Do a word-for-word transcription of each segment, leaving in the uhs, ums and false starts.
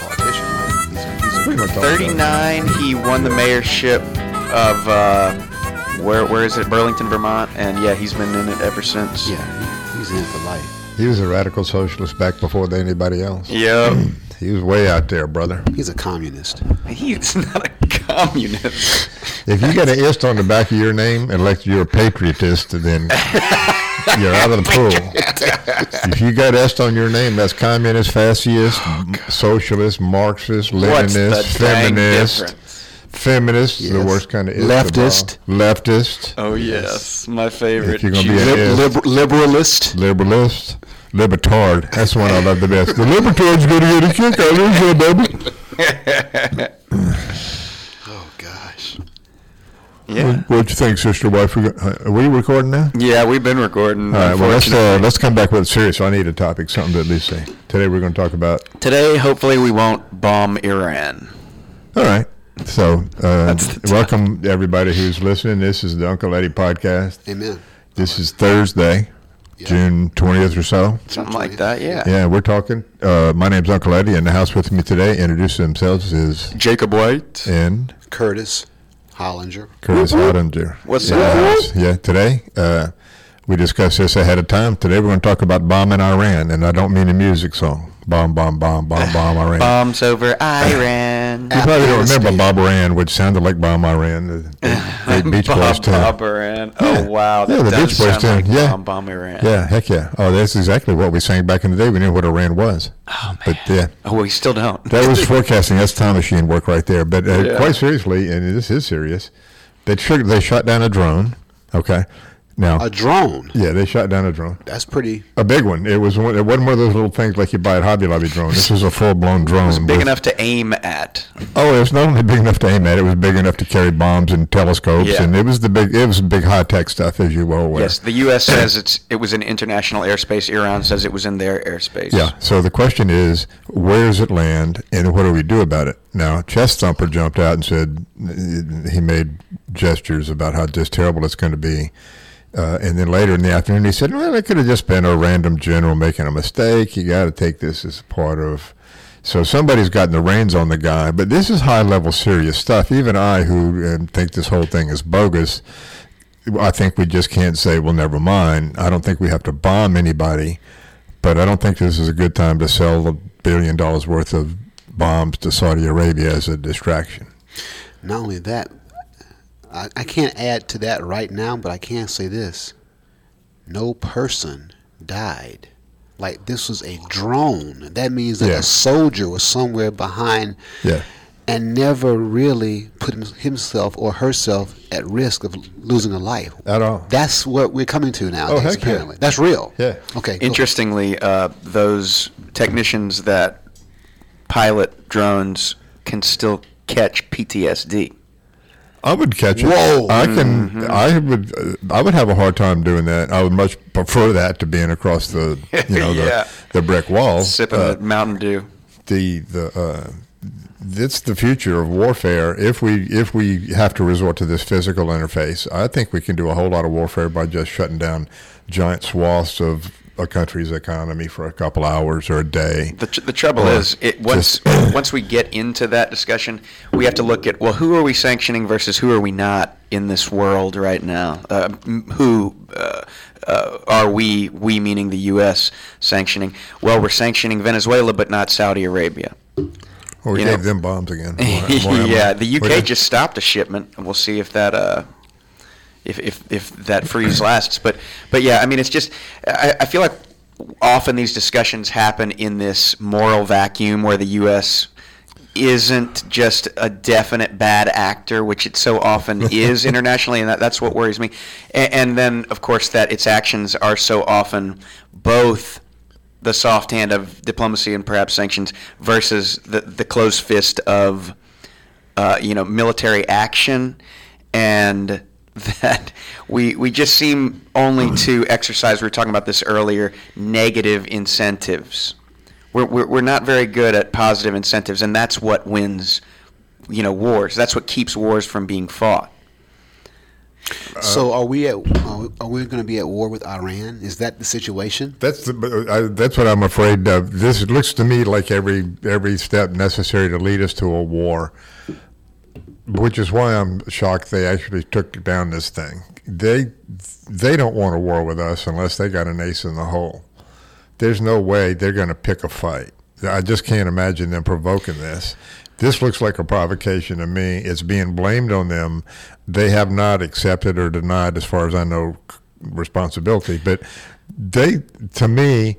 politician. He's, he's thirty-nine. He won the mayorship of uh, where? Where is it? Burlington, Vermont. And yeah, he's been in it ever since. Yeah, he's in it for life. He was a radical socialist back before anybody else. Yeah. He was way out there, brother. He's a communist. He's not a communist. If you got an ist on the back of your name, unless you're a patriotist, then you're out of the pool. If you got est on your name, that's communist, fascist, oh, socialist, Marxist, Leninist, feminist. Feminist, yes. The worst kind of leftist. Leftist. Oh yes, my favorite. If you're gonna be an Lib- Lib- liberalist. Liberalist. Libertard. That's the one I love the best. The libertard's gonna get a kick out of it, baby. Oh gosh. Yeah. What, what'd you think, sister wife? Are we recording now? Yeah, we've been recording. All right. Well, let's uh, let's come back with it serious. I need a topic, something to at least say. Today we're gonna talk about. Today, hopefully, we won't bomb Iran. All right. So, uh, welcome everybody who's listening. This is the Uncle Eddie podcast. Amen. This is Thursday, yeah. June twentieth or so. Something like that, yeah. Yeah, we're talking. Uh, my name's Uncle Eddie, and the house with me today, introducing themselves, is Jacob White and Curtis Hollinger. Curtis Hollinger. What's yes. up? Yeah, today uh, we discussed this ahead of time. Today we're going to talk about bombing Iran, and I don't mean a music song. Bomb, bomb, bomb, bomb, bomb, Iran. Bombs over Iran. You probably don't remember Bob Iran, which sounded like Bomb Iran. The Beach Bob, Boys tune. Bob Iran. Oh, yeah. Wow. That yeah, the does Beach Boys sound like yeah. Bomb, Bomb Iran. Yeah, heck yeah. Oh, that's exactly what we sang back in the day. We knew what Iran was. Oh, man. But, yeah. Oh, we still don't. That was forecasting. That's time machine work right there. But uh, yeah. Quite seriously, and this is serious, they, triggered, they shot down a drone. Okay. Now, a drone. Yeah, they shot down a drone. That's pretty. A big one. It was. One, it wasn't one of those little things like you buy at Hobby Lobby drone. This was a full blown drone. It was big with, enough to aim at. Oh, it was not only big enough to aim at. It was big enough to carry bombs and telescopes, yeah. and it was the big. It was big high tech stuff, as you well aware. Yes, the U S says it's. It was in international airspace. Iran says it was in their airspace. Yeah. So the question is, where does it land, and what do we do about it? Now, Chest Thumper jumped out and said he made gestures about how just terrible it's going to be. Uh, and then later in the afternoon, he said, well, it could have just been a random general making a mistake. You got to take this as part of. So somebody's gotten the reins on the guy. But this is high-level serious stuff. Even I, who um, think this whole thing is bogus, I think we just can't say, well, never mind. I don't think we have to bomb anybody. But I don't think this is a good time to sell a billion dollars worth of bombs to Saudi Arabia as a distraction. Not only that. I can't add to that right now, but I can say this. No person died. Like, this was a drone. That means that yeah. a soldier was somewhere behind yeah. and never really put himself or herself at risk of losing a life. At all. That's what we're coming to nowadays, oh, heck apparently. Yeah. That's real. Yeah. Okay. Interestingly, uh, those technicians that pilot drones can still catch P T S D. I would catch it. Whoa! I can. Mm-hmm. I would. I would have a hard time doing that. I would much prefer that to being across the, you know, yeah. the, the brick wall, sipping uh, the Mountain Dew. The the uh, it's the future of warfare. If we if we have to resort to this physical interface, I think we can do a whole lot of warfare by just shutting down giant swaths of a country's economy for a couple hours or a day. The, tr- the trouble or is, it, once just, once we get into that discussion, we have to look at, well, who are we sanctioning versus who are we not in this world right now? Uh, who uh, uh, are we, we meaning the U S, sanctioning? Well, we're sanctioning Venezuela, but not Saudi Arabia. Well, we you gave know? them bombs again. More, more yeah, the U K just stopped a shipment, and we'll see if that... Uh, If, if if that freeze lasts, but but yeah, I mean, it's just I, I feel like often these discussions happen in this moral vacuum where the U S isn't just a definite bad actor, which it so often is internationally, and that, that's what worries me. And, and then, of course, that its actions are so often both the soft hand of diplomacy and perhaps sanctions versus the the closed fist of uh, you know military action and. That we we just seem only to exercise. We were talking about this earlier. Negative incentives. We're, we're we're not very good at positive incentives, and that's what wins, you know, wars. That's what keeps wars from being fought. Uh, so are we at, uh, are we going to be at war with Iran? Is that the situation? That's the, uh, that's what I'm afraid of. This looks to me like every every step necessary to lead us to a war, which is why I'm shocked they actually took down this thing. They they don't want a war with us unless they got an ace in the hole. There's no way they're going to pick a fight. I just can't imagine them provoking this. This looks like a provocation to me. It's being blamed on them. They have not accepted or denied, as far as I know, responsibility. But they, to me,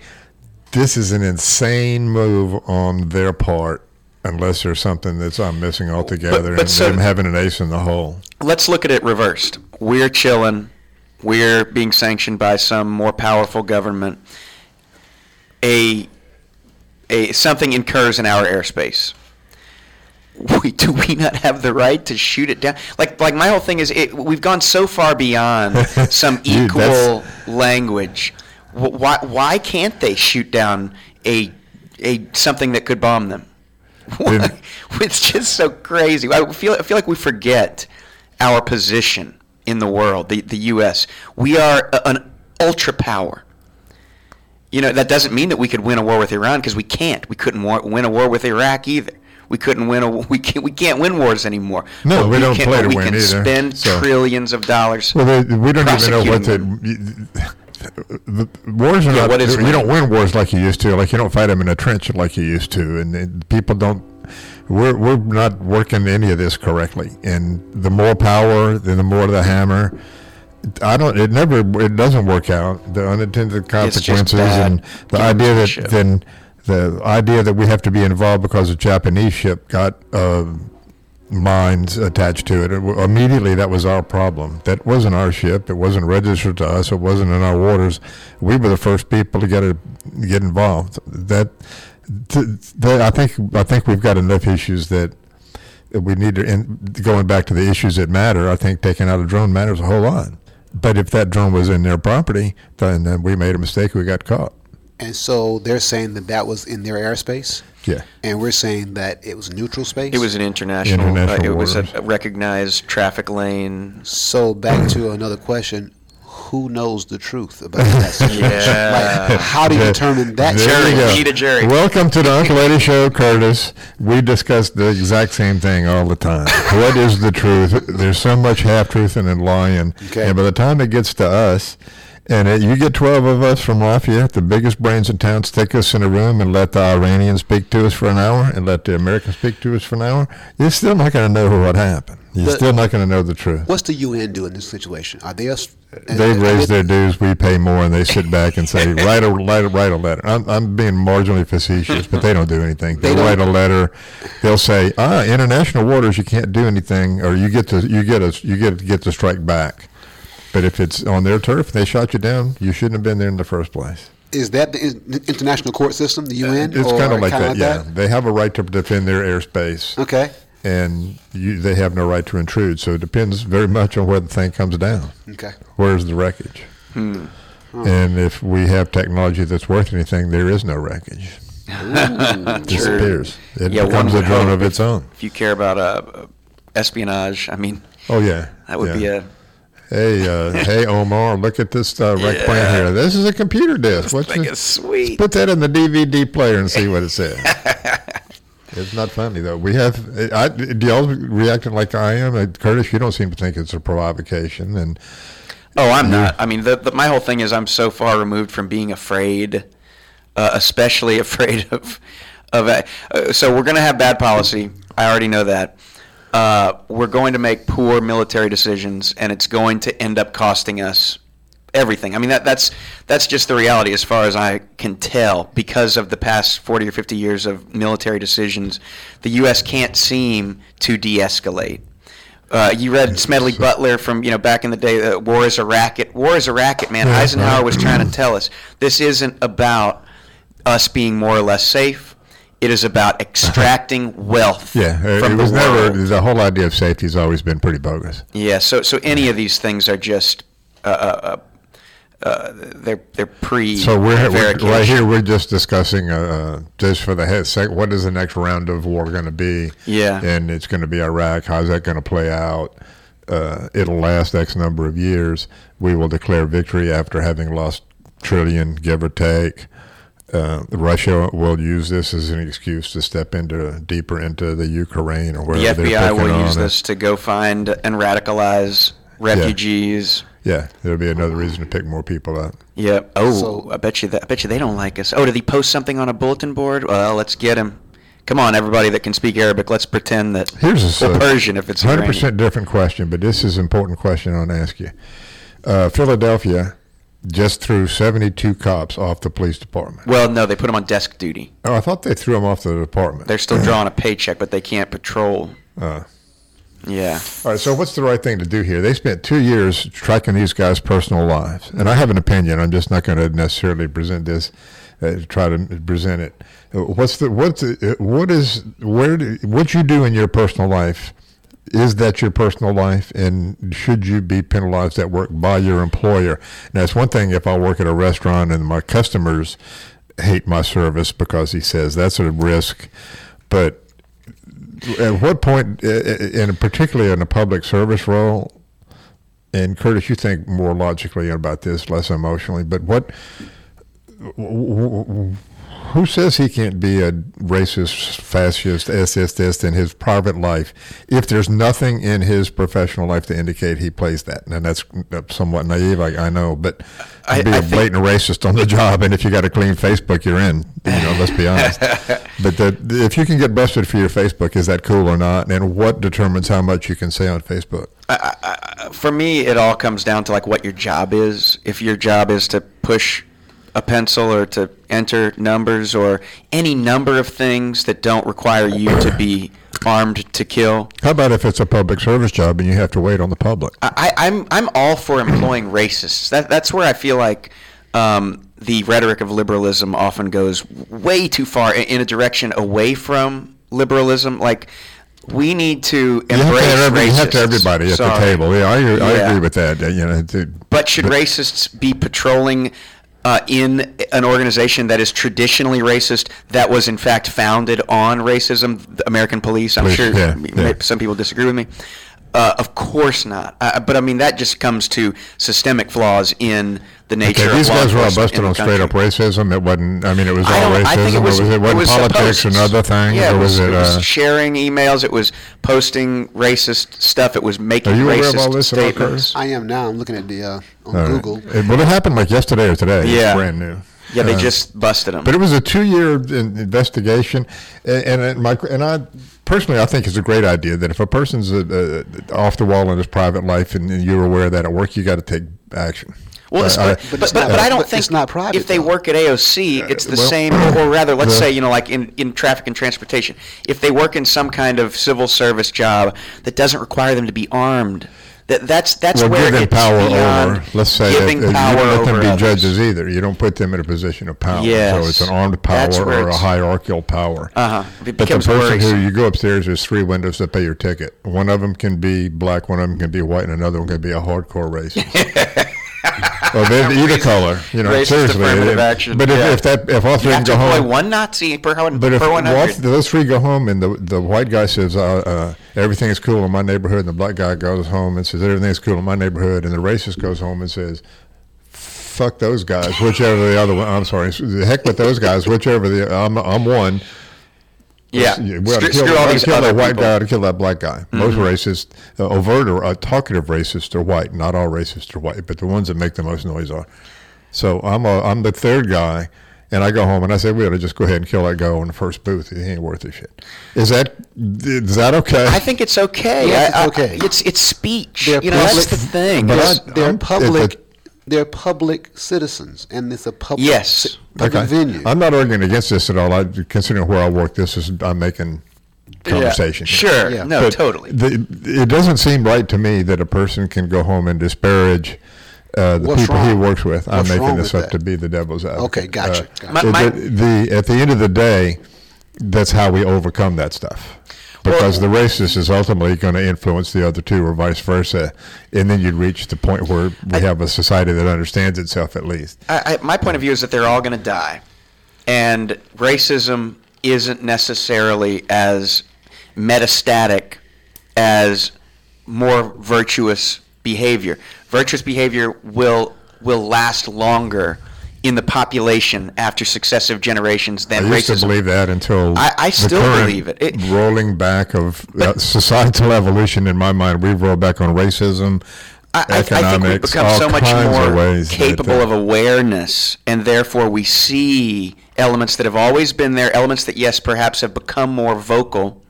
this is an insane move on their part, unless there's something that's I'm missing altogether, but, but and so them having an ace in the hole. Let's look at it reversed. We're chilling. We're being sanctioned by some more powerful government. A, a something incurs in our airspace. We, do we not have the right to shoot it down? Like, like my whole thing is, it, we've gone so far beyond some Dude, equal that's... language. Why, why can't they shoot down a, a something that could bomb them? Why? It's just so crazy. I feel, I feel like we forget our position in the world, the, the U S We are a, an ultra power. You know, that doesn't mean that we could win a war with Iran, because we can't. We couldn't war, win a war with Iraq either. We couldn't win. A, we can't. We can't win wars anymore. No, but we, we don't can, play to we win either. We can spend so. trillions of dollars. Well, they, we don't even know what the, the wars are. Yeah, not, what is you winning? Don't win wars like you used to. Like you don't fight them in a trench like you used to. And, and people don't. We're we're not working any of this correctly. And the more power, the more the hammer. I don't. It never. It doesn't work out. The unintended consequences and the idea that then. The idea that we have to be involved because a Japanese ship got uh, mines attached to it, it w- immediately that was our problem. That wasn't our ship. It wasn't registered to us. It wasn't in our waters. We were the first people to get a, get involved. That, th- that I think I think we've got enough issues that we need to. And going back to the issues that matter, I think taking out a drone matters a whole lot. But if that drone was in their property, then, then we made a mistake. We got caught. And so they're saying that that was in their airspace? Yeah. And we're saying that it was neutral space? It was an international, international uh, it waters. was a recognized traffic lane. So back to another question, who knows the truth about that situation? Yeah. Like, how do you determine that? Jury, need a jury. Welcome to the Uncle Eddie Show, Curtis. We discuss the exact same thing all the time. What is the truth? There's so much half-truth and lying. Okay. And by the time it gets to us, and it, you get twelve of us from Lafayette, the biggest brains in town, stick us in a room and let the Iranians speak to us for an hour and let the Americans speak to us for an hour. You're still not going to know what happened. You're but still not going to know the truth. What's the U N do in this situation? Are they? A, they and, raise their dues. We pay more, and they sit back and say, write a write a, write a letter. I'm, I'm being marginally facetious, but they don't do anything. They, they write a letter. They'll say, ah, international waters, you can't do anything, or you get to you get a you get get the strike back. But if it's on their turf, they shot you down, you shouldn't have been there in the first place. Is that the international court system, the U N? It's kind of like that, like yeah. That? They have a right to defend their airspace. Okay. And you, they have no right to intrude. So it depends very much on where the thing comes down. Okay. Where's the wreckage? Hmm. Oh. And if we have technology that's worth anything, there is no wreckage. It disappears. It yeah, becomes a drone of its own. If you care about uh, espionage, I mean. Oh, yeah. That would yeah. be a... Hey, uh, hey, Omar! Look at this uh, rec yeah. plan here. This is a computer disc. What's this? It's sweet. Let's put that in the D V D player and see what it says. It's not funny though. We have. I, do y'all reacting like I am, Curtis? You don't seem to think it's a provocation. And oh, I'm not. I mean, the, the, my whole thing is I'm so far removed from being afraid, uh, especially afraid of of. Uh, so we're gonna have bad policy. I already know that. Uh, we're going to make poor military decisions, and it's going to end up costing us everything. I mean, that that's that's just the reality as far as I can tell. Because of the past forty or fifty years of military decisions, the U S can't seem to de-escalate. Uh, you read Smedley Butler from, you know, back in the day, uh, war is a racket. War is a racket, man. Yeah, Eisenhower right. was trying to tell us this isn't about us being more or less safe. It is about extracting wealth. Yeah, from it was the never world. The whole idea of safety has always been pretty bogus. Yeah, so so any of these things are just uh, uh, uh, they're they're pre. So we're, we're right here. We're just discussing uh, just for the head sake. What is the next round of war going to be? Yeah, and it's going to be Iraq. How's that going to play out? uh, it'll last X number of years. We will declare victory after having lost trillion, give or take. Uh, Russia will use this as an excuse to step into deeper into the Ukraine or wherever they're picking on. The F B I will use this to go find and radicalize refugees. Yeah, yeah. There'll be another reason to pick more people up. Yeah. Oh, so, I bet you that. I bet you they don't like us. Oh, did he post something on a bulletin board? Well, let's get him. Come on, everybody that can speak Arabic, let's pretend that here's a, we're Persian if it's Iranian. one hundred percent different question, but this is an important question I want to ask you. Uh, Philadelphia just threw seventy-two cops off the police department. Well, no, they put them on desk duty. Oh, I thought they threw them off the department. They're still drawing a paycheck, but they can't patrol. Uh. Yeah. All right, so what's the right thing to do here? They spent two years tracking these guys' personal lives. And I have an opinion. I'm just not going to necessarily present this, uh, try to present it. What's the, what's the, what is, where do, what you do in your personal life, is that your personal life, and should you be penalized at work by your employer? Now, it's one thing if I work at a restaurant and my customers hate my service because he says that's a risk, but at what point, and particularly in a public service role, and Curtis, you think more logically about this, less emotionally, but what, who says he can't be a racist, fascist, S S S in his private life if there's nothing in his professional life to indicate he plays that? And that's somewhat naive, I, I know, but I, be I a blatant think, racist on the job, and if you got a clean Facebook, you're in. You know, let's be honest. But the, if you can get busted for your Facebook, is that cool or not? And what determines how much you can say on Facebook? I, I, for me, it all comes down to like what your job is. If your job is to push a pencil or to enter numbers or any number of things that don't require you to be armed to kill. How about if it's a public service job and you have to wait on the public? I, I'm I'm all for employing racists. That, that's where I feel like um, the rhetoric of liberalism often goes way too far in a direction away from liberalism. Like, we need to embrace you have to, racists. You have to everybody at Sorry. the table. Yeah, I, I yeah. agree with that. You know, to, but should but, racists be patrolling Uh, in an organization that is traditionally racist, that was in fact founded on racism, the American police? I'm police, sure yeah, yeah. some people disagree with me. Uh, of course not. Uh, but I mean, that just comes to systemic flaws in the nature okay, of law enforcement. These guys were all busted on straight up racism. It wasn't, I mean, it was all racism. It, was, or was, it wasn't it was politics supposed, and other things. Yeah, or it was, was, it, uh, it was sharing emails. It was posting racist stuff. It was making racist statements. Are you aware of all this statements. I am now. I'm looking at the, uh, on all Google. Right. It, well, it happened like yesterday or today. Yeah. It's brand new. Yeah, they uh, just busted them. But it was a two-year investigation, and and, my, and I personally I think it's a great idea that if a person's uh, off the wall in his private life and, and you're aware of that at work, you got to take action. Well, uh, it's, I, but, but, but, but I don't but think it's not private, if they work at A O C, it's the well, same, or rather, let's the, say, you know, like in, in traffic and transportation, if they work in some kind of civil service job that doesn't require them them to be armed. That, that's that's well, where it's power over. Let's say giving that, power you don't let them be others. Judges either. You don't put them in a position of power. Yes. So it's an armed power or a hierarchical power. Uh huh. But the person worrisome. Who you go upstairs, there's three windows to pay your ticket. One of them can be black, one of them can be white, and another one can be a hardcore racist. Well, they're either color, you know. Racist seriously, affirmative it, action. But if, yeah. if that, if all three you have go to home, one Nazi per one hundred. But if all, those three go home, and the the white guy says uh, uh, everything is cool in my neighborhood, and the black guy goes home and says everything is cool in my neighborhood, and the racist goes home and says, "Fuck those guys," whichever the other one. I'm sorry, the heck with those guys, whichever the I'm I'm one. Yeah, we ought to kill, ought to kill that white people. guy, ought to kill that black guy. Mm-hmm. Most racists, uh, overt or uh, talkative racists are white. Not all racists are white, but the ones that make the most noise are. So I'm a, I'm the third guy, and I go home and I say, we ought to just go ahead and kill that guy on the first booth. He ain't worth his shit. Is that is that okay? I think it's okay. Yeah, I, I, it's okay. It's it's speech. They're you know, public, that's the thing. But I, they're I'm, public. They're public citizens, and it's a public, yes. public okay. venue. I'm not arguing against this at all. I, considering where I work, this is I'm making conversation. Yeah. Sure, yeah. no, but totally. The, it doesn't seem right to me that a person can go home and disparage uh, the What's people wrong? he works with. What's I'm making this up that? to be the devil's advocate. Okay, gotcha. Uh, gotcha. My, the, the, at the end of the day, that's how we overcome that stuff. Because the racist is ultimately going to influence the other two or vice versa. And then you'd reach the point where we I, have a society that understands itself at least. I, I, my point of view is that they're all going to die. And racism isn't necessarily as metastatic as more virtuous behavior. Virtuous behavior will will last longer in the population after successive generations than racism. I used racism. to believe that until I, I still the current believe it. it. Rolling back of but, societal evolution, in my mind, we've rolled back on racism, I, I, economics, I think we've become so much more of capable of awareness, and therefore we see elements that have always been there, elements that, yes, perhaps have become more vocal,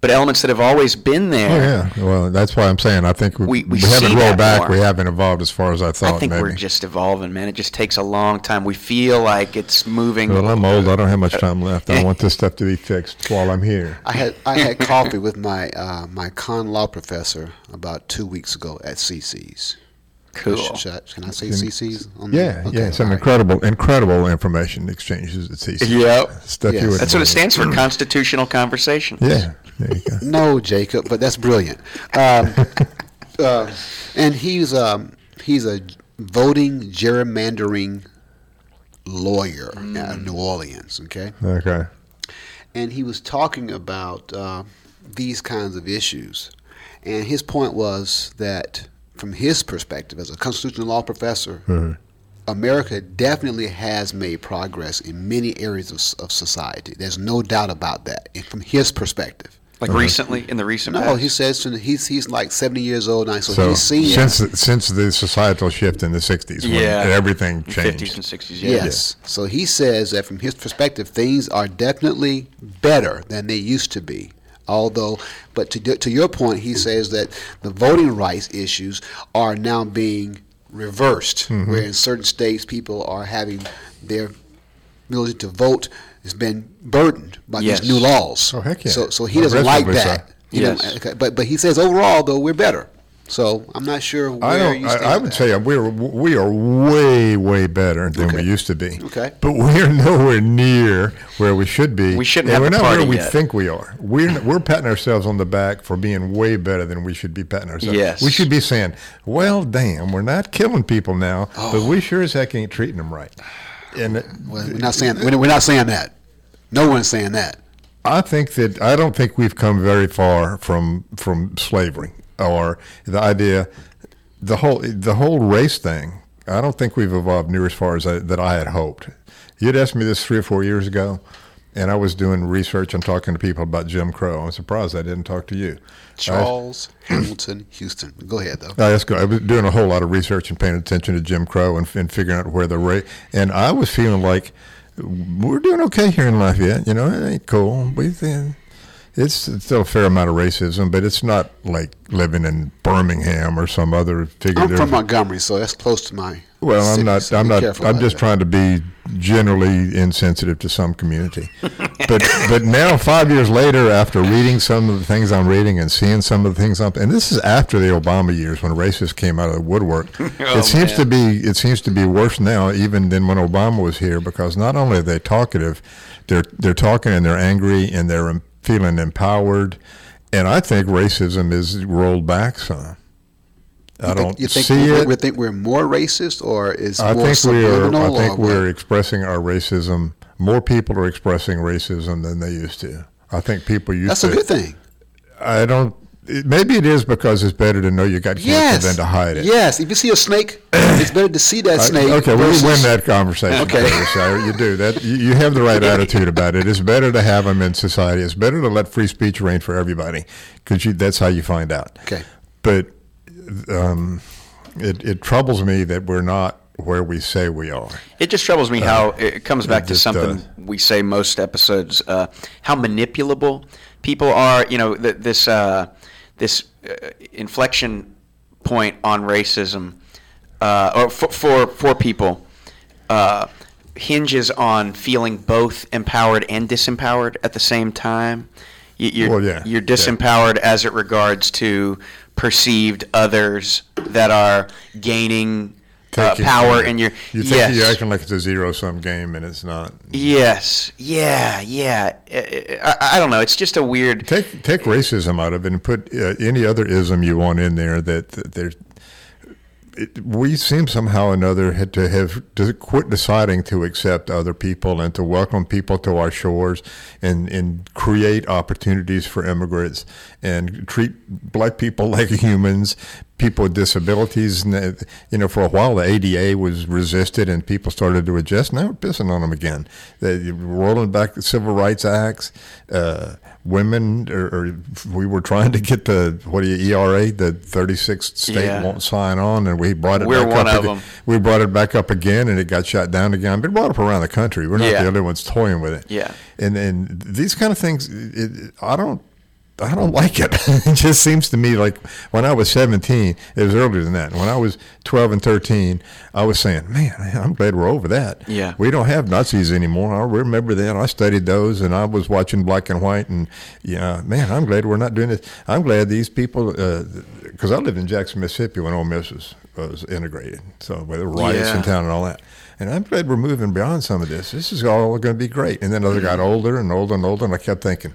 but elements that have always been there. Oh, yeah. Well, that's why I'm saying I think we, we, we, we haven't rolled back. More. We haven't evolved as far as I thought. I think maybe. we're just evolving, man. It just takes a long time. We feel like it's moving. Well, I'm old. I don't have much time left. I want this stuff to be fixed while I'm here. I had I had coffee with my uh, my con law professor about two weeks ago at C C's. Cool. Should I, can I say C C's? On yeah, the, okay, yeah. It's an incredible, right. incredible information exchanges at C C's. Yep. Stuff yes. you that's what it stands for, Constitutional Conversations. Yeah. There you go. No, Jacob, but that's brilliant. Um, uh, and he's um, he's a voting gerrymandering lawyer mm. out of New Orleans. Okay. Okay. And he was talking about uh, these kinds of issues, and his point was that, from his perspective as a constitutional law professor, mm-hmm. America definitely has made progress in many areas of, of society. There's no doubt about that. And from his perspective, like mm-hmm. recently in the recent no, past? he says he's he's like seventy years old now, so, so he's seen since it. since the societal shift in the sixties, yeah, when everything changed. Fifties and sixties, yeah. yes. Yeah. So he says that from his perspective, things are definitely better than they used to be. Although, but to to your point, he says that the voting rights issues are now being reversed, mm-hmm. where in certain states people are having their ability to vote has been burdened by yes. these new laws. Oh, heck yeah. So, so he doesn't like that. You yes. know, but but he says overall, though, we're better. So I'm not sure where I don't, you stand I, I would at. say we're, we are way, way better than okay. we used to be. Okay. But we're nowhere near where we should be. We shouldn't and have we're not where yet. we think we are. We're, we're patting ourselves on the back for being way better than we should be patting ourselves. Yes. We should be saying, well, damn, we're not killing people now, oh. but we sure as heck ain't treating them right. And well, we're not saying we're not saying that. No one's saying that. I think that I don't think we've come very far from from slavery. Or the idea, the whole the whole race thing. I don't think we've evolved near as far as I, that I had hoped. You'd asked me this three or four years ago, and I was doing research and talking to people about Jim Crow. I'm surprised I didn't talk to you. Charles I, Hamilton Houston. Go ahead, though. That's good. I was doing a whole lot of research and paying attention to Jim Crow and, and figuring out where the race. And I was feeling like we're doing okay here in Lafayette. You know, it ain't cool. We think. It's still a fair amount of racism, but it's not like living in Birmingham or some other figure. I'm from Montgomery, so that's close to my. Well, city, I'm not. So I'm not. I'm just that. trying to be generally insensitive to some community. but but now, five years later, after reading some of the things I'm reading and seeing some of the things I'm, and this is after the Obama years when racists came out of the woodwork. oh, it seems man. to be. It seems to be worse now, even than when Obama was here, because not only are they talkative, they're they're talking and they're angry and they're feeling empowered, and I think racism is rolled back some. I you think, don't you think see we're, it. We think we're more racist, or is I more think we are. I think we're what? expressing our racism. More people are expressing racism than they used to. I think people used That's to. That's a good thing. I don't. It, maybe it is because it's better to know you got cancer yes. than to hide it. Yes. If you see a snake, it's better to see that snake. I, okay, versus... we win that conversation. Okay, Curtis, you do that. You, you have the right attitude about it. It's better to have them in society. It's better to let free speech reign for everybody, because that's how you find out. Okay, but um, it it troubles me that we're not where we say we are. It just troubles me uh, how it comes back it to something does. we say most episodes: uh, how manipulable people are. You know, th- this. Uh, This uh, inflection point on racism, uh, or for, for for people, uh, hinges on feeling both empowered and disempowered at the same time. You, you're well, yeah. you're disempowered yeah. as it regards to perceived others that are gaining uh, power, and you're you think yes. you're acting like it's a zero sum game, and it's not. Yes, yeah, yeah. I, I don't know. It's just a weird. Take take racism out of it and put uh, any other ism you want in there. That, that there's it, we seem somehow or another to have to quit deciding to accept other people and to welcome people to our shores and, and create opportunities for immigrants and treat black people like humans, people with disabilities. And, you know, for a while, the A D A was resisted and people started to adjust. Now we're pissing on them again. They're rolling back the Civil Rights Acts. Uh, women, or, or we were trying to get the, what do you, E R A, the thirty-sixth state yeah. won't sign on, and we brought it we're back one up. Of them. We brought it back up again, and it got shot down again. Been brought up around the country. We're not yeah. the only ones toying with it. Yeah. And and these kind of things, it, I don't. I don't like it. It just seems to me like when I was seventeen, it was earlier than that. When I was twelve and thirteen, I was saying, man, I'm glad we're over that. Yeah. We don't have Nazis anymore. I remember that. I studied those, and I was watching black and white, and, yeah, man, I'm glad we're not doing this. I'm glad these people, because uh, I lived in Jackson, Mississippi when Ole Miss was, was integrated, so there were riots yeah. in town and all that. And I'm glad we're moving beyond some of this. This is all going to be great. And then as I got older and older and older, and I kept thinking,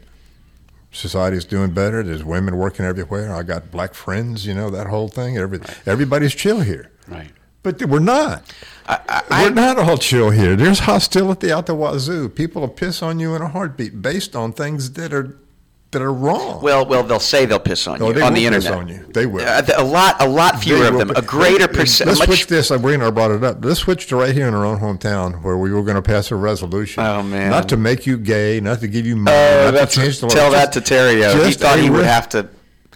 society's doing better. There's women working everywhere. I got black friends, you know, that whole thing. Every, right. Everybody's chill here. Right. But we're not. I, I, we're I, not all chill here. There's hostility out the wazoo. People will piss on you in a heartbeat based on things that are that are wrong. Well, well, they'll say they'll piss on no, you they on will the internet. Piss on you. They will. Uh, a lot, a lot fewer of them. Piss. A greater percent. Let's much... switch this. Brina brought it up. Let's switch to right here in our own hometown where we were going to pass a resolution. Oh man! Not to make you gay. Not to give you money. Uh, not to change the law. Tell just, that to Terrio. He thought he would re- have to.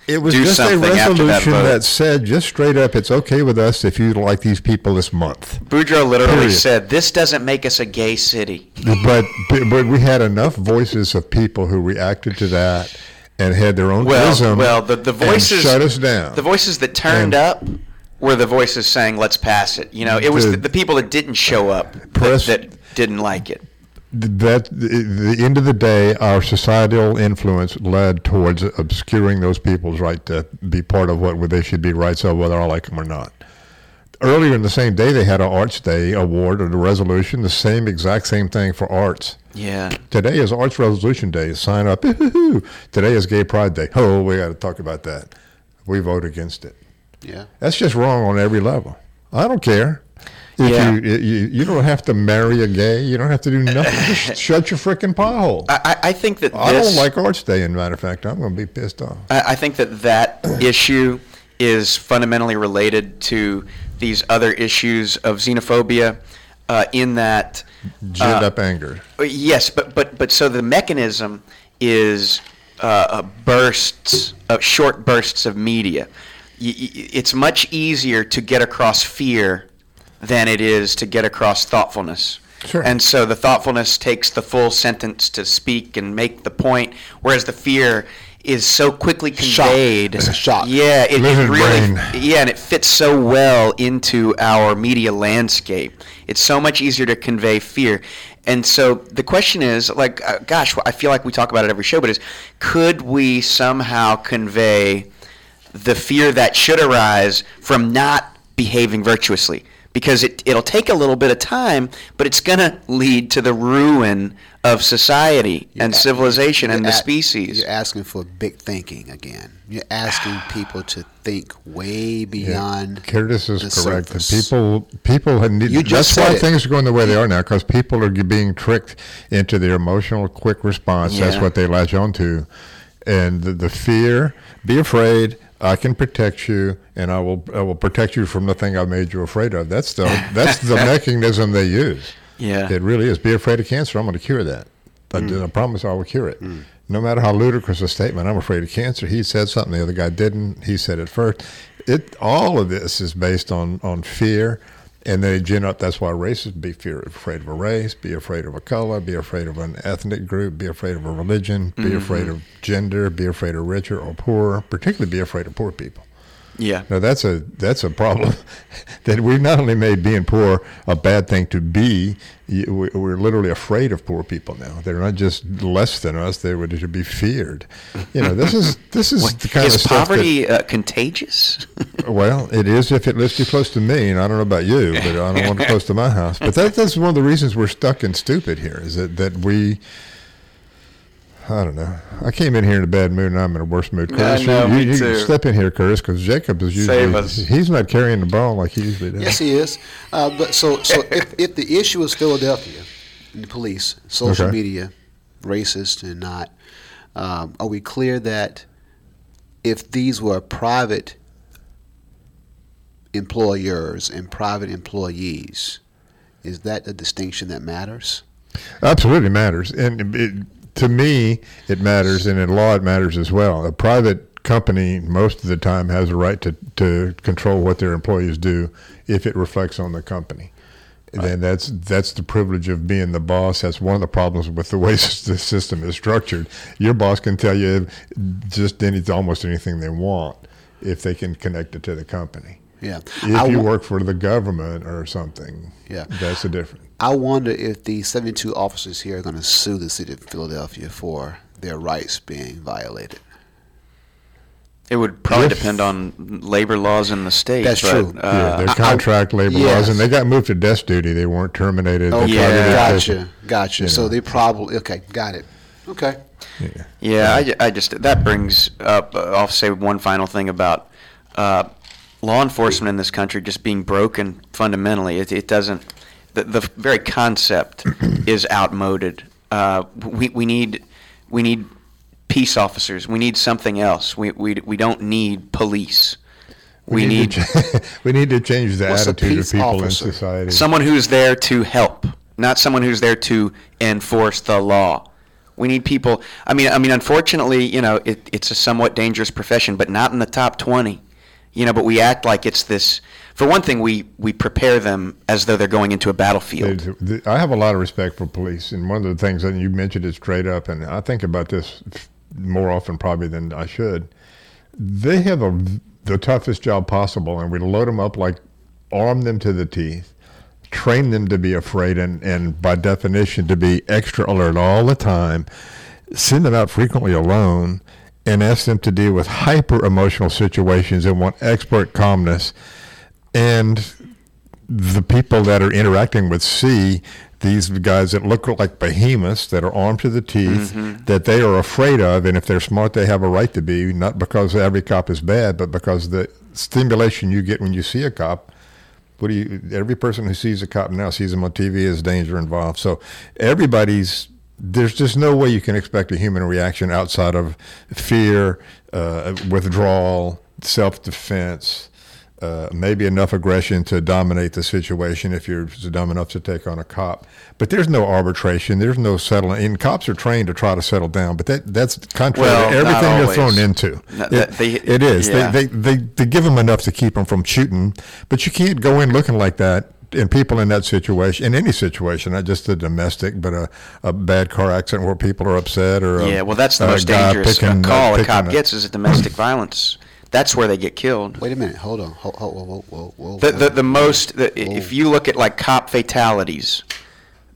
It was do just a resolution that, that said just straight up, it's okay with us if you like these people this month. Boudreaux literally Period. said, this doesn't make us a gay city. But but we had enough voices of people who reacted to that and had their own well, ism well, the, the voices, and shut us down. The voices that turned and, up were the voices saying, let's pass it. You know, it was the, the, the people that didn't show up press, that, that didn't like it. That the end of the day, our societal influence led towards obscuring those people's right to be part of what they should be rights of, whether I like them or not. Earlier in the same day, they had an Arts Day award or the resolution, the same exact same thing for arts. Yeah. Today is Arts Resolution Day. Sign up. Today is Gay Pride Day. Oh, we got to talk about that. We vote against it. Yeah. That's just wrong on every level. I don't care. If yeah. you, you you don't have to marry a gay. You don't have to do nothing. Just shut your freaking pothole. I, I think that this, I don't like Arts Day. As a matter of fact, I'm going to be pissed off. I, I think that that issue is fundamentally related to these other issues of xenophobia, uh, in that ginned uh, up anger. Yes, but but but so the mechanism is uh, bursts, of short bursts of media. It's much easier to get across fear than it is to get across thoughtfulness. Sure. And so the thoughtfulness takes the full sentence to speak and make the point, whereas the fear is so quickly conveyed. Shock. It's a shock. Yeah, it, it really, brain. yeah, and it fits so well into our media landscape. It's so much easier to convey fear. And so the question is, like, uh, gosh, I feel like we talk about it every show, but is could we somehow convey the fear that should arise from not behaving virtuously? Because it, it'll take a little bit of time, but it's going to lead to the ruin of society you're and at, civilization and the at, species. You're asking for big thinking again. You're asking people to think way beyond. Yeah, Curtis is the correct. People, people have need, you just that's why it. Things are going the way they are now, because people are being tricked into their emotional quick response. Yeah. That's what they latch on to. And the, the fear, be afraid. I can protect you, and I will. I will protect you from the thing I made you afraid of. That's the that's the mechanism they use. Yeah, it really is. Be afraid of cancer. I'm going to cure that. Mm. I, I promise I will cure it. Mm. No matter how ludicrous a statement. I'm afraid of cancer. He said something. The other guy didn't. He said it first. It all of this is based on on fear, and they gin up. That's why racists be fear, afraid of a race. Be afraid of a color. Be afraid of an ethnic group. Be afraid of a religion. Be mm-hmm. afraid of gender. Be afraid of richer or poorer. Particularly be afraid of poor people. Yeah. Now that's a that's a problem that we not only made being poor a bad thing to be. We're literally afraid of poor people now. They're not just less than us. They were to be feared. You know, this is this is what, the kind is of stuff. Is poverty uh, contagious? Well, it is if it lives too close to me. And I don't know about you, but I don't want it close to my house. But that that's one of the reasons we're stuck and stupid here. Is that that we. I don't know. I came in here in a bad mood, and I'm in a worse mood. Curtis, yeah, I know, you, you, me too. You step in here, Curtis, because Jacob is usually—he's not carrying the ball like he usually does. Yes, he is. Uh, but so, so if, if the issue is Philadelphia, the police, social okay. media, racist and not, um, are we clear that if these were private employers and private employees, is that a distinction that matters? Absolutely matters, and it, to me, it matters, and in law, it matters as well. A private company, most of the time, has a right to, to control what their employees do if it reflects on the company. Right. And that's that's the privilege of being the boss. That's one of the problems with the way the system is structured. Your boss can tell you just any, almost anything they want if they can connect it to the company. Yeah. If I you wa- work for the government or something, yeah, that's the difference. I wonder if the seventy-two officers here are going to sue the city of Philadelphia for their rights being violated. It would probably if, depend on labor laws in the state. That's but, true. Uh, yeah, their contract I, labor yes. laws, and they got moved to desk duty. They weren't terminated. Oh, yeah. Gotcha, desk, gotcha. You know. So they probably, okay, got it. Okay. Yeah, yeah, yeah. I, I just, that brings up, uh, I'll say one final thing about uh, law enforcement in this country just being broken fundamentally. It, it doesn't. The, the very concept is outmoded. Uh, we we need we need peace officers. We need something else. We we we don't need police. We, we need, need to, we need to change the attitude of people officer? in society. Someone who's there to help, not someone who's there to enforce the law. We need people. I mean, I mean, unfortunately, you know, it, it's a somewhat dangerous profession, but not in the top twenty. You know, but we act like it's this. For one thing, we, we prepare them as though they're going into a battlefield. I have a lot of respect for police, and one of the things that you mentioned is straight up, and I think about this more often probably than I should. They have a, the toughest job possible, and we load them up like arm them to the teeth, train them to be afraid, and, and by definition to be extra alert all the time, send them out frequently alone, and ask them to deal with hyper-emotional situations and want expert calmness. And the people that are interacting with see these guys that look like behemoths, that are armed to the teeth, mm-hmm. that they are afraid of, and if they're smart, they have a right to be, not because every cop is bad, but because the stimulation you get when you see a cop. What do you? Every person who sees a cop now sees them on T V as danger involved. So everybody's... There's just no way you can expect a human reaction outside of fear, uh, withdrawal, self-defense, uh, maybe enough aggression to dominate the situation if you're dumb enough to take on a cop. But there's no arbitration. There's no settling. And cops are trained to try to settle down, but that that's contrary well, to everything they're thrown into. No, it, they, it is. Yeah. They, they, they, they give them enough to keep them from shooting, but you can't go in looking like that. And people in that situation, in any situation, not just a domestic, but a, a bad car accident where people are upset or a, yeah, well, that's the most dangerous picking, call uh, a cop a, gets is a domestic violence. That's where they get killed. Wait a minute, hold on, hold, hold, hold, hold, hold, the, the the most. The, if you look at like cop fatalities,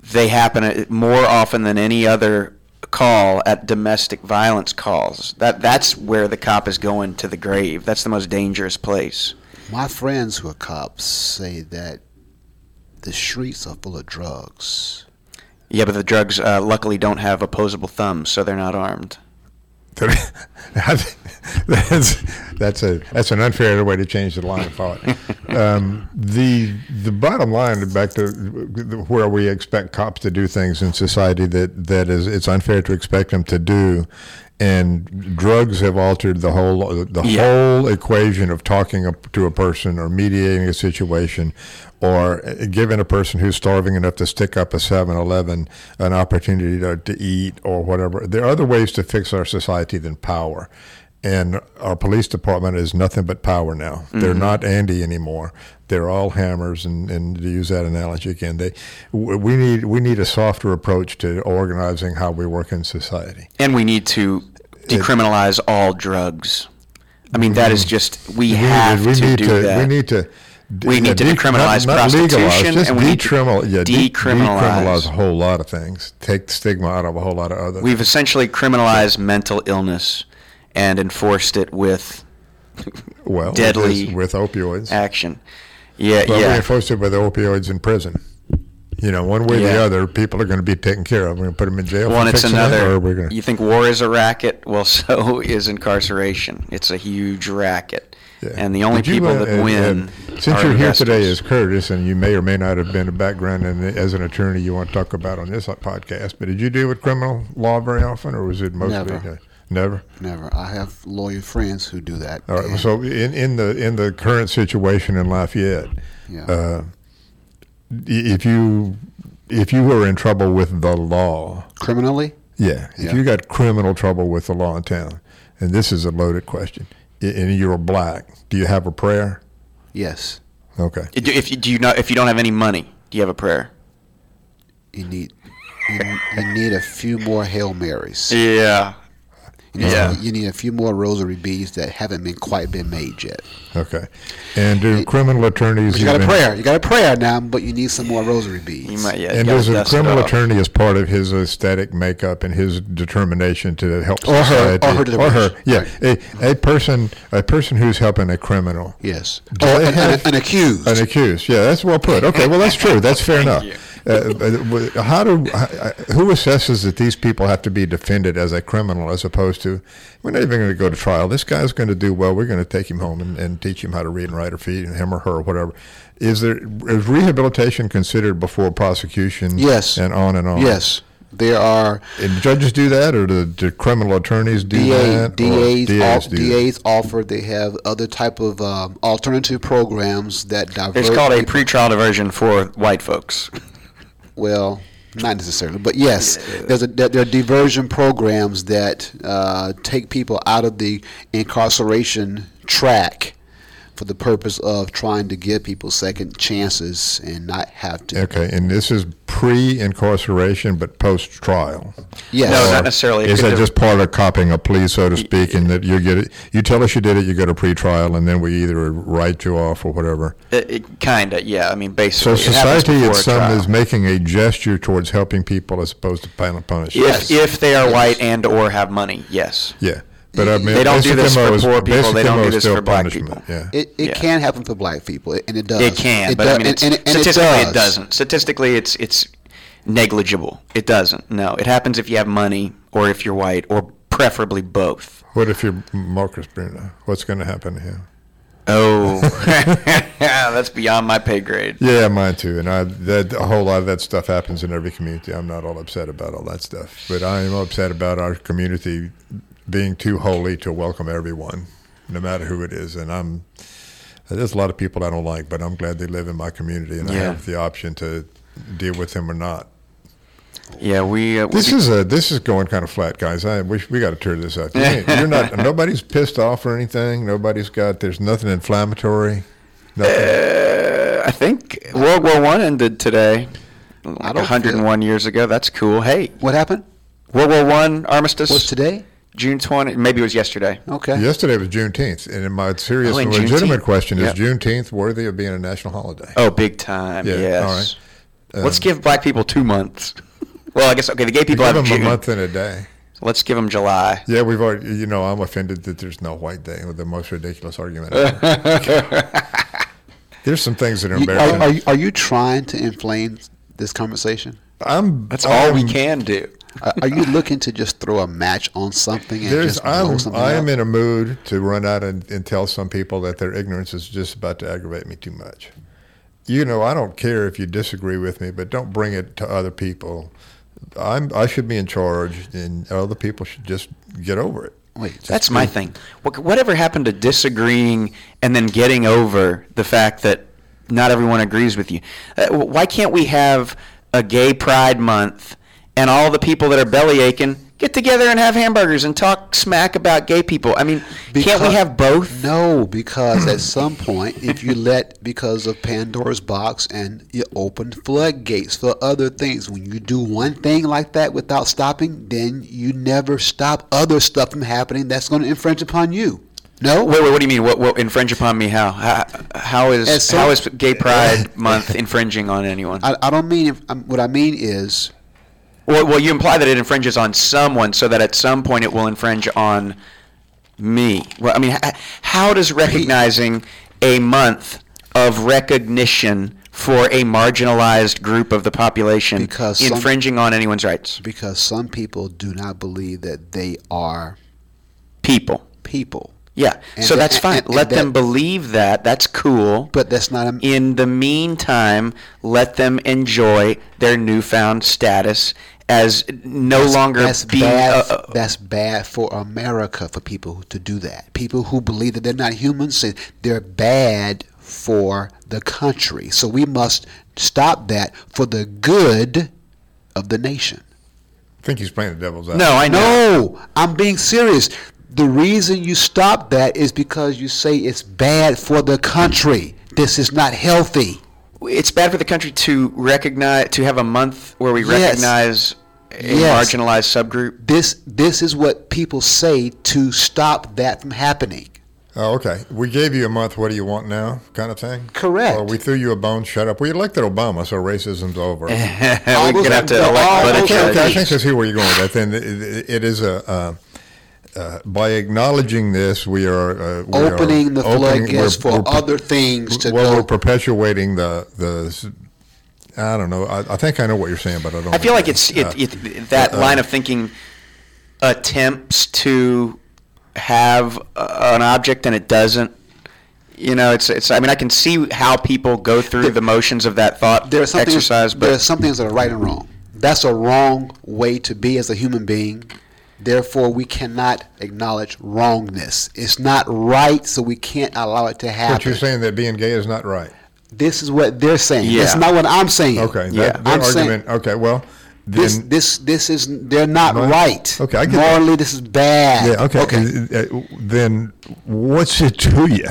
they happen more often than any other call at domestic violence calls. That that's where the cop is going to the grave. That's the most dangerous place. My friends who are cops say that. The streets are full of drugs. Yeah, but the drugs uh, luckily don't have opposable thumbs, so they're not armed. that's that's a that's an unfair way to change the line of thought. Um, the the bottom line, back to where we expect cops to do things in society that, that is it's unfair to expect them to do. And drugs have altered the whole the yeah. whole equation of talking to a person or mediating a situation or giving a person who's starving enough to stick up a seven eleven an opportunity to, to eat or whatever. There are other ways to fix our society than power. And our police department is nothing but power now. Mm-hmm. They're not Andy anymore. They're all hammers, and, and to use that analogy again, they we need we need a softer approach to organizing how we work in society. And we need to decriminalize it, all drugs. I mean, that is just we, we have we to need do to, that. We need to. We yeah, need to decriminalize not, not prostitution, and we need to yeah, decriminalize. decriminalize a whole lot of things. Take the stigma out of a whole lot of other. We've things. essentially criminalized yeah. mental illness. And enforced it with well, deadly with opioids action. Yeah, but yeah. We enforced it with opioids in prison. you know, one way yeah. or the other, people are going to be taken care of. We're going to put them in jail. Well, and it's another, them, gonna... you think war is a racket? Well, so is incarceration. It's a huge racket. Yeah. And the only you, people that uh, win uh, Since are you're investors. Here today as Curtis, and you may or may not have been a background in, as an attorney you want to talk about on this podcast, but did you deal with criminal law very often, or was it mostly... Never. Uh, Never? Never. I have lawyer friends who do that. All right. So in, in the in the current situation in Lafayette, yeah. uh, if you if you were in trouble with the law... Criminally? Yeah. If yeah. you got criminal trouble with the law in town, and this is a loaded question, and you're black, do you have a prayer? Yes. Okay. If you, do you not, if you don't have any money, do you have a prayer? You need, you, you need a few more Hail Marys. Yeah. You know, yeah. you need a few more rosary beads that haven't been quite been made yet. Okay. And do it, criminal attorneys... You got even, a prayer. You got a prayer now, but you need some more rosary beads. You might, yeah, and does a criminal attorney as part of his aesthetic makeup and his determination to help or society? Her, or her. To the or her. Yeah. Right. A, a, person, a person who's helping a criminal. Yes. Or oh, an, an, an accused. An accused. Yeah, that's well put. Okay, well, that's true. That's fair enough. You. Uh, how do who assesses that these people have to be defended as a criminal as opposed to we're not even going to go to trial? This guy's going to do well. We're going to take him home and, and teach him how to read and write or feed him or her or whatever. Is there is rehabilitation considered before prosecution? Yes, and on and on. Yes, there are. And judges do that, or do, do criminal attorneys do that? D As, D As, D As offer. They have other type of um, alternative programs that divert. It's called a pretrial diversion for white folks. Well, not necessarily, but yes, there's a, there are diversion programs that uh, take people out of the incarceration track for the purpose of trying to give people second chances and not have to. Okay, and this is pre-incarceration but post-trial. Yes. No, or not necessarily. Is that just part of copping a plea, so to speak, and that you get it, you tell us you did it, you go to pre-trial, and then we either write you off or whatever? It, it, kinda, yeah. I mean, basically. So society itself is making a gesture towards helping people as opposed to penal punishment. Yes, if, if they are white and or have money, yes. Yeah. But I mean, they don't do this for poor people. They don't do this for black people. Yeah. It it yeah. can happen for black people, and it does. It can, it but does, I mean, it's, and, and, and statistically, it, does. it doesn't. Statistically, it's it's negligible. It doesn't. No, it happens if you have money, or if you're white, or preferably both. What if you're Marcus Bruno? What's going to happen to him? Oh, that's beyond my pay grade. Yeah, mine too. And I, that, a whole lot of that stuff happens in every community. I'm not all upset about all that stuff, but I am upset about our community being too holy to welcome everyone, no matter who it is. And I'm there's a lot of people I don't like, but I'm glad they live in my community, and yeah. I have the option to deal with them or not. Yeah, we. Uh, this we, is a this is going kind of flat, guys. I wish we got to turn this up. You you're not. Nobody's pissed off or anything. Nobody's got. There's nothing inflammatory. Nothing. Uh, I think World War One ended today. Like one hundred and one years ago. That's cool. Hey, what happened? World War One armistice was today. June twentieth, maybe it was yesterday. Okay. Yesterday was Juneteenth, and in my serious and legitimate Juneteenth. question, is yep. Juneteenth worthy of being a national holiday? Oh, big time, yeah. yes. All right. Um, Let's give black people two months. Well, I guess, okay, the gay people have June. Give them a month and a day. Let's give them July. Yeah, we've already, you know, I'm offended that there's no white day with the most ridiculous argument ever. There's some things that are embarrassing. Are, are, you, are you trying to inflame this conversation? I'm. That's all I'm, we can do. Are you looking to just throw a match on something and There's, just blow I'm, something I am up? In a mood to run out and, and tell some people that their ignorance is just about to aggravate me too much. You know, I don't care if you disagree with me, but don't bring it to other people. I'm, I should be in charge, and other people should just get over it. Wait, just that's my thing. Whatever happened to disagreeing and then getting over the fact that not everyone agrees with you? Uh, why can't we have a gay pride month and all the people that are belly aching get together and have hamburgers and talk smack about gay people? I mean, because, can't we have both? No, because at some point, if you let, because of Pandora's box, and you open floodgates for other things. When you do one thing like that without stopping, then you never stop other stuff from happening that's going to infringe upon you. No? Wait, wait, what do you mean? What, what infringe upon me? How? How, how is so, how is Gay Pride Month infringing on anyone? I, I don't mean, what I mean is, Well, well, you imply that it infringes on someone, so that at some point it will infringe on me. Well, I mean, how does recognizing a month of recognition for a marginalized group of the population because infringing some, on anyone's rights. Because some people do not believe that they are people. People. Yeah, and so that, that's fine. And, and let that, them believe that. That's cool. But that's not... A, in the meantime, let them enjoy their newfound status as no that's, longer that's being... Bad, uh, that's bad for America, for people to do that. People who believe that they're not humans, they're bad for the country. So we must stop that for the good of the nation. I think he's playing the devil's advocate. No, I know. No, I'm being serious. The reason you stop that is because you say it's bad for the country. This is not healthy. It's bad for the country to recognize, to have a month where we yes. recognize a yes. marginalized subgroup. This this is what people say to stop that from happening. Oh, okay. We gave you a month, what do you want now kind of thing? Correct. Or we threw you a bone, shut up. We elected Obama, so racism's over. We're going to have to elect all, political okay, okay. I think I see where you're going with that. Then it, it, it is a... Uh, Uh, by acknowledging this, we are uh, we opening are the floodgates for other things to well, go. Well, we're perpetuating the the. I don't know. I, I think I know what you're saying, but I don't. I feel like it's uh, it, it, that uh, line of thinking attempts to have a, an object and it doesn't. You know, it's it's. I mean, I can see how people go through there, the motions of that thought there are some exercise, things, but there are some things that are right and wrong. That's a wrong way to be as a human being. Therefore, we cannot acknowledge wrongness. It's not right, so we can't allow it to happen. But you're saying that being gay is not right. This is what they're saying. Yeah. It's not what I'm saying. Okay. That, yeah. Their I'm argument. Saying, okay. Well, then, this this this is they're not right. right. Okay. I get Morally, that. This is bad. Yeah. Okay. okay. Uh, then what's it to you?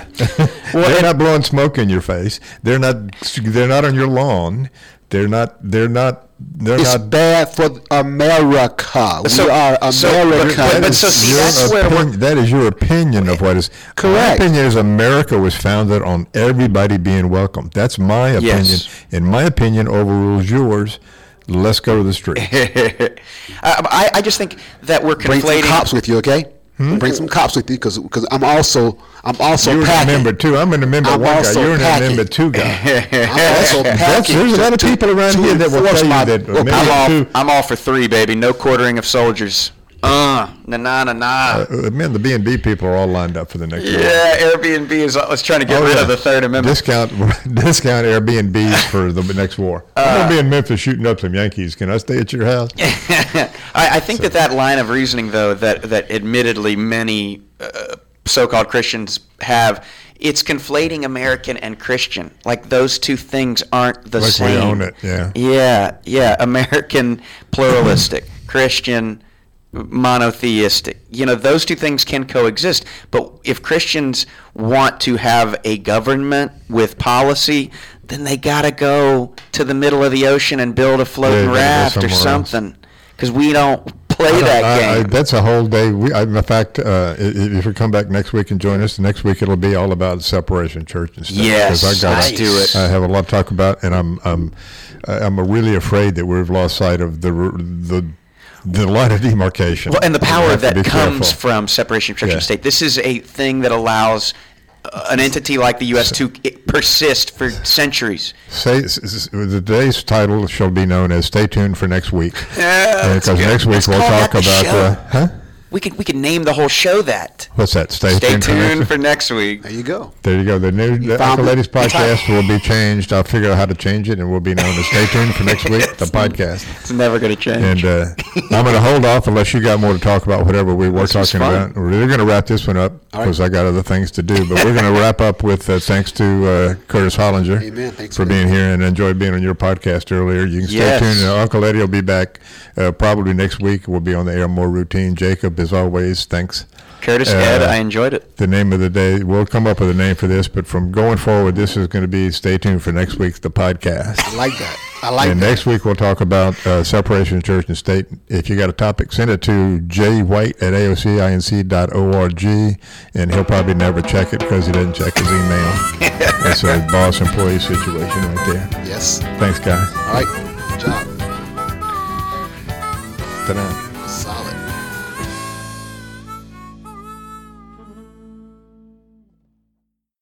Well, they're not blowing smoke in your face. They're not. They're not on your lawn. They're not. They're not. They're it's not bad for America. So, we are America. So, but, but, but so see, that's where opinion, that is your opinion of what is correct. My opinion is America was founded on everybody being welcome. That's my opinion. Yes. And my opinion overrules yours. Let's go to the street. I, I just think that we're conflating. Bring some cops with you, okay? Hmm? Bring some cops with you because because I'm also I'm also you're packing. You're a member two. I'm an member I'm one guy. You're an member two guy. I'm also packing. There's a lot of people around here that will tell you that. Look, I'm, all, I'm all for three, baby. No quartering of soldiers. Uh, na na na na. Uh, man, the B and B people are all lined up for the next year. Yeah, Airbnb is always trying to get oh, rid yeah. of the Third Amendment. Discount discount Airbnbs for the next war. Uh, I'm going to be in Memphis shooting up some Yankees. Can I stay at your house? I, I think so. that that line of reasoning, though, that, that admittedly many uh, so-called Christians have, it's conflating American and Christian. Like, those two things aren't the like same. Like we own it, yeah. Yeah, yeah. American pluralistic, Christian monotheistic. You know, those two things can coexist, but if Christians want to have a government with policy, then they got to go to the middle of the ocean and build a floating yeah, raft or something, because we don't play don't, that I, game. I, that's a whole day. We, I, in fact, uh, if you come back next week and join us, next week it'll be all about separation, church and stuff. Yes, I gotta, let's do it. I have a lot to talk about, and I'm I'm I'm really afraid that we've lost sight of the the. The line of demarcation. Well, and the power that comes careful. from separation of church yeah. and state. This is a thing that allows an entity like the U S to persist for centuries. Say, today's title shall be known as "Stay tuned for next week," yeah, because next week Let's we'll talk about the. the huh? We could we could name the whole show that. What's that? Stay, Stay tuned, tuned for, next for next week. There you go. There you go. The new the Uncle Eddie's podcast will be changed. I'll figure out how to change it, and we'll be known as "Stay Tuned for Next Week." The podcast. It's never going to change. And uh, I'm going to hold off unless you got more to talk about. Whatever we were this talking about, we're going to wrap this one up because right. I got other things to do. But we're going to wrap up with uh, thanks to uh, Curtis Hollinger Amen. Thanks for being here, and enjoy being on your podcast earlier. You can stay yes. tuned. And Uncle Eddie will be back uh, probably next week. We'll be on the air more routine. Jacob. As always, thanks. Curtis, uh, Ed, I enjoyed it. The name of the day, we'll come up with a name for this, but from going forward, this is going to be Stay Tuned for Next Week's The Podcast. I like that. I like and that. And next week, we'll talk about uh, separation of church and state. If you got a topic, send it to j white at a o c inc dot org, and he'll probably never check it because he doesn't check his email. That's a boss-employee situation right there. Yes. Thanks, guys. All right. Good job. Ta-da.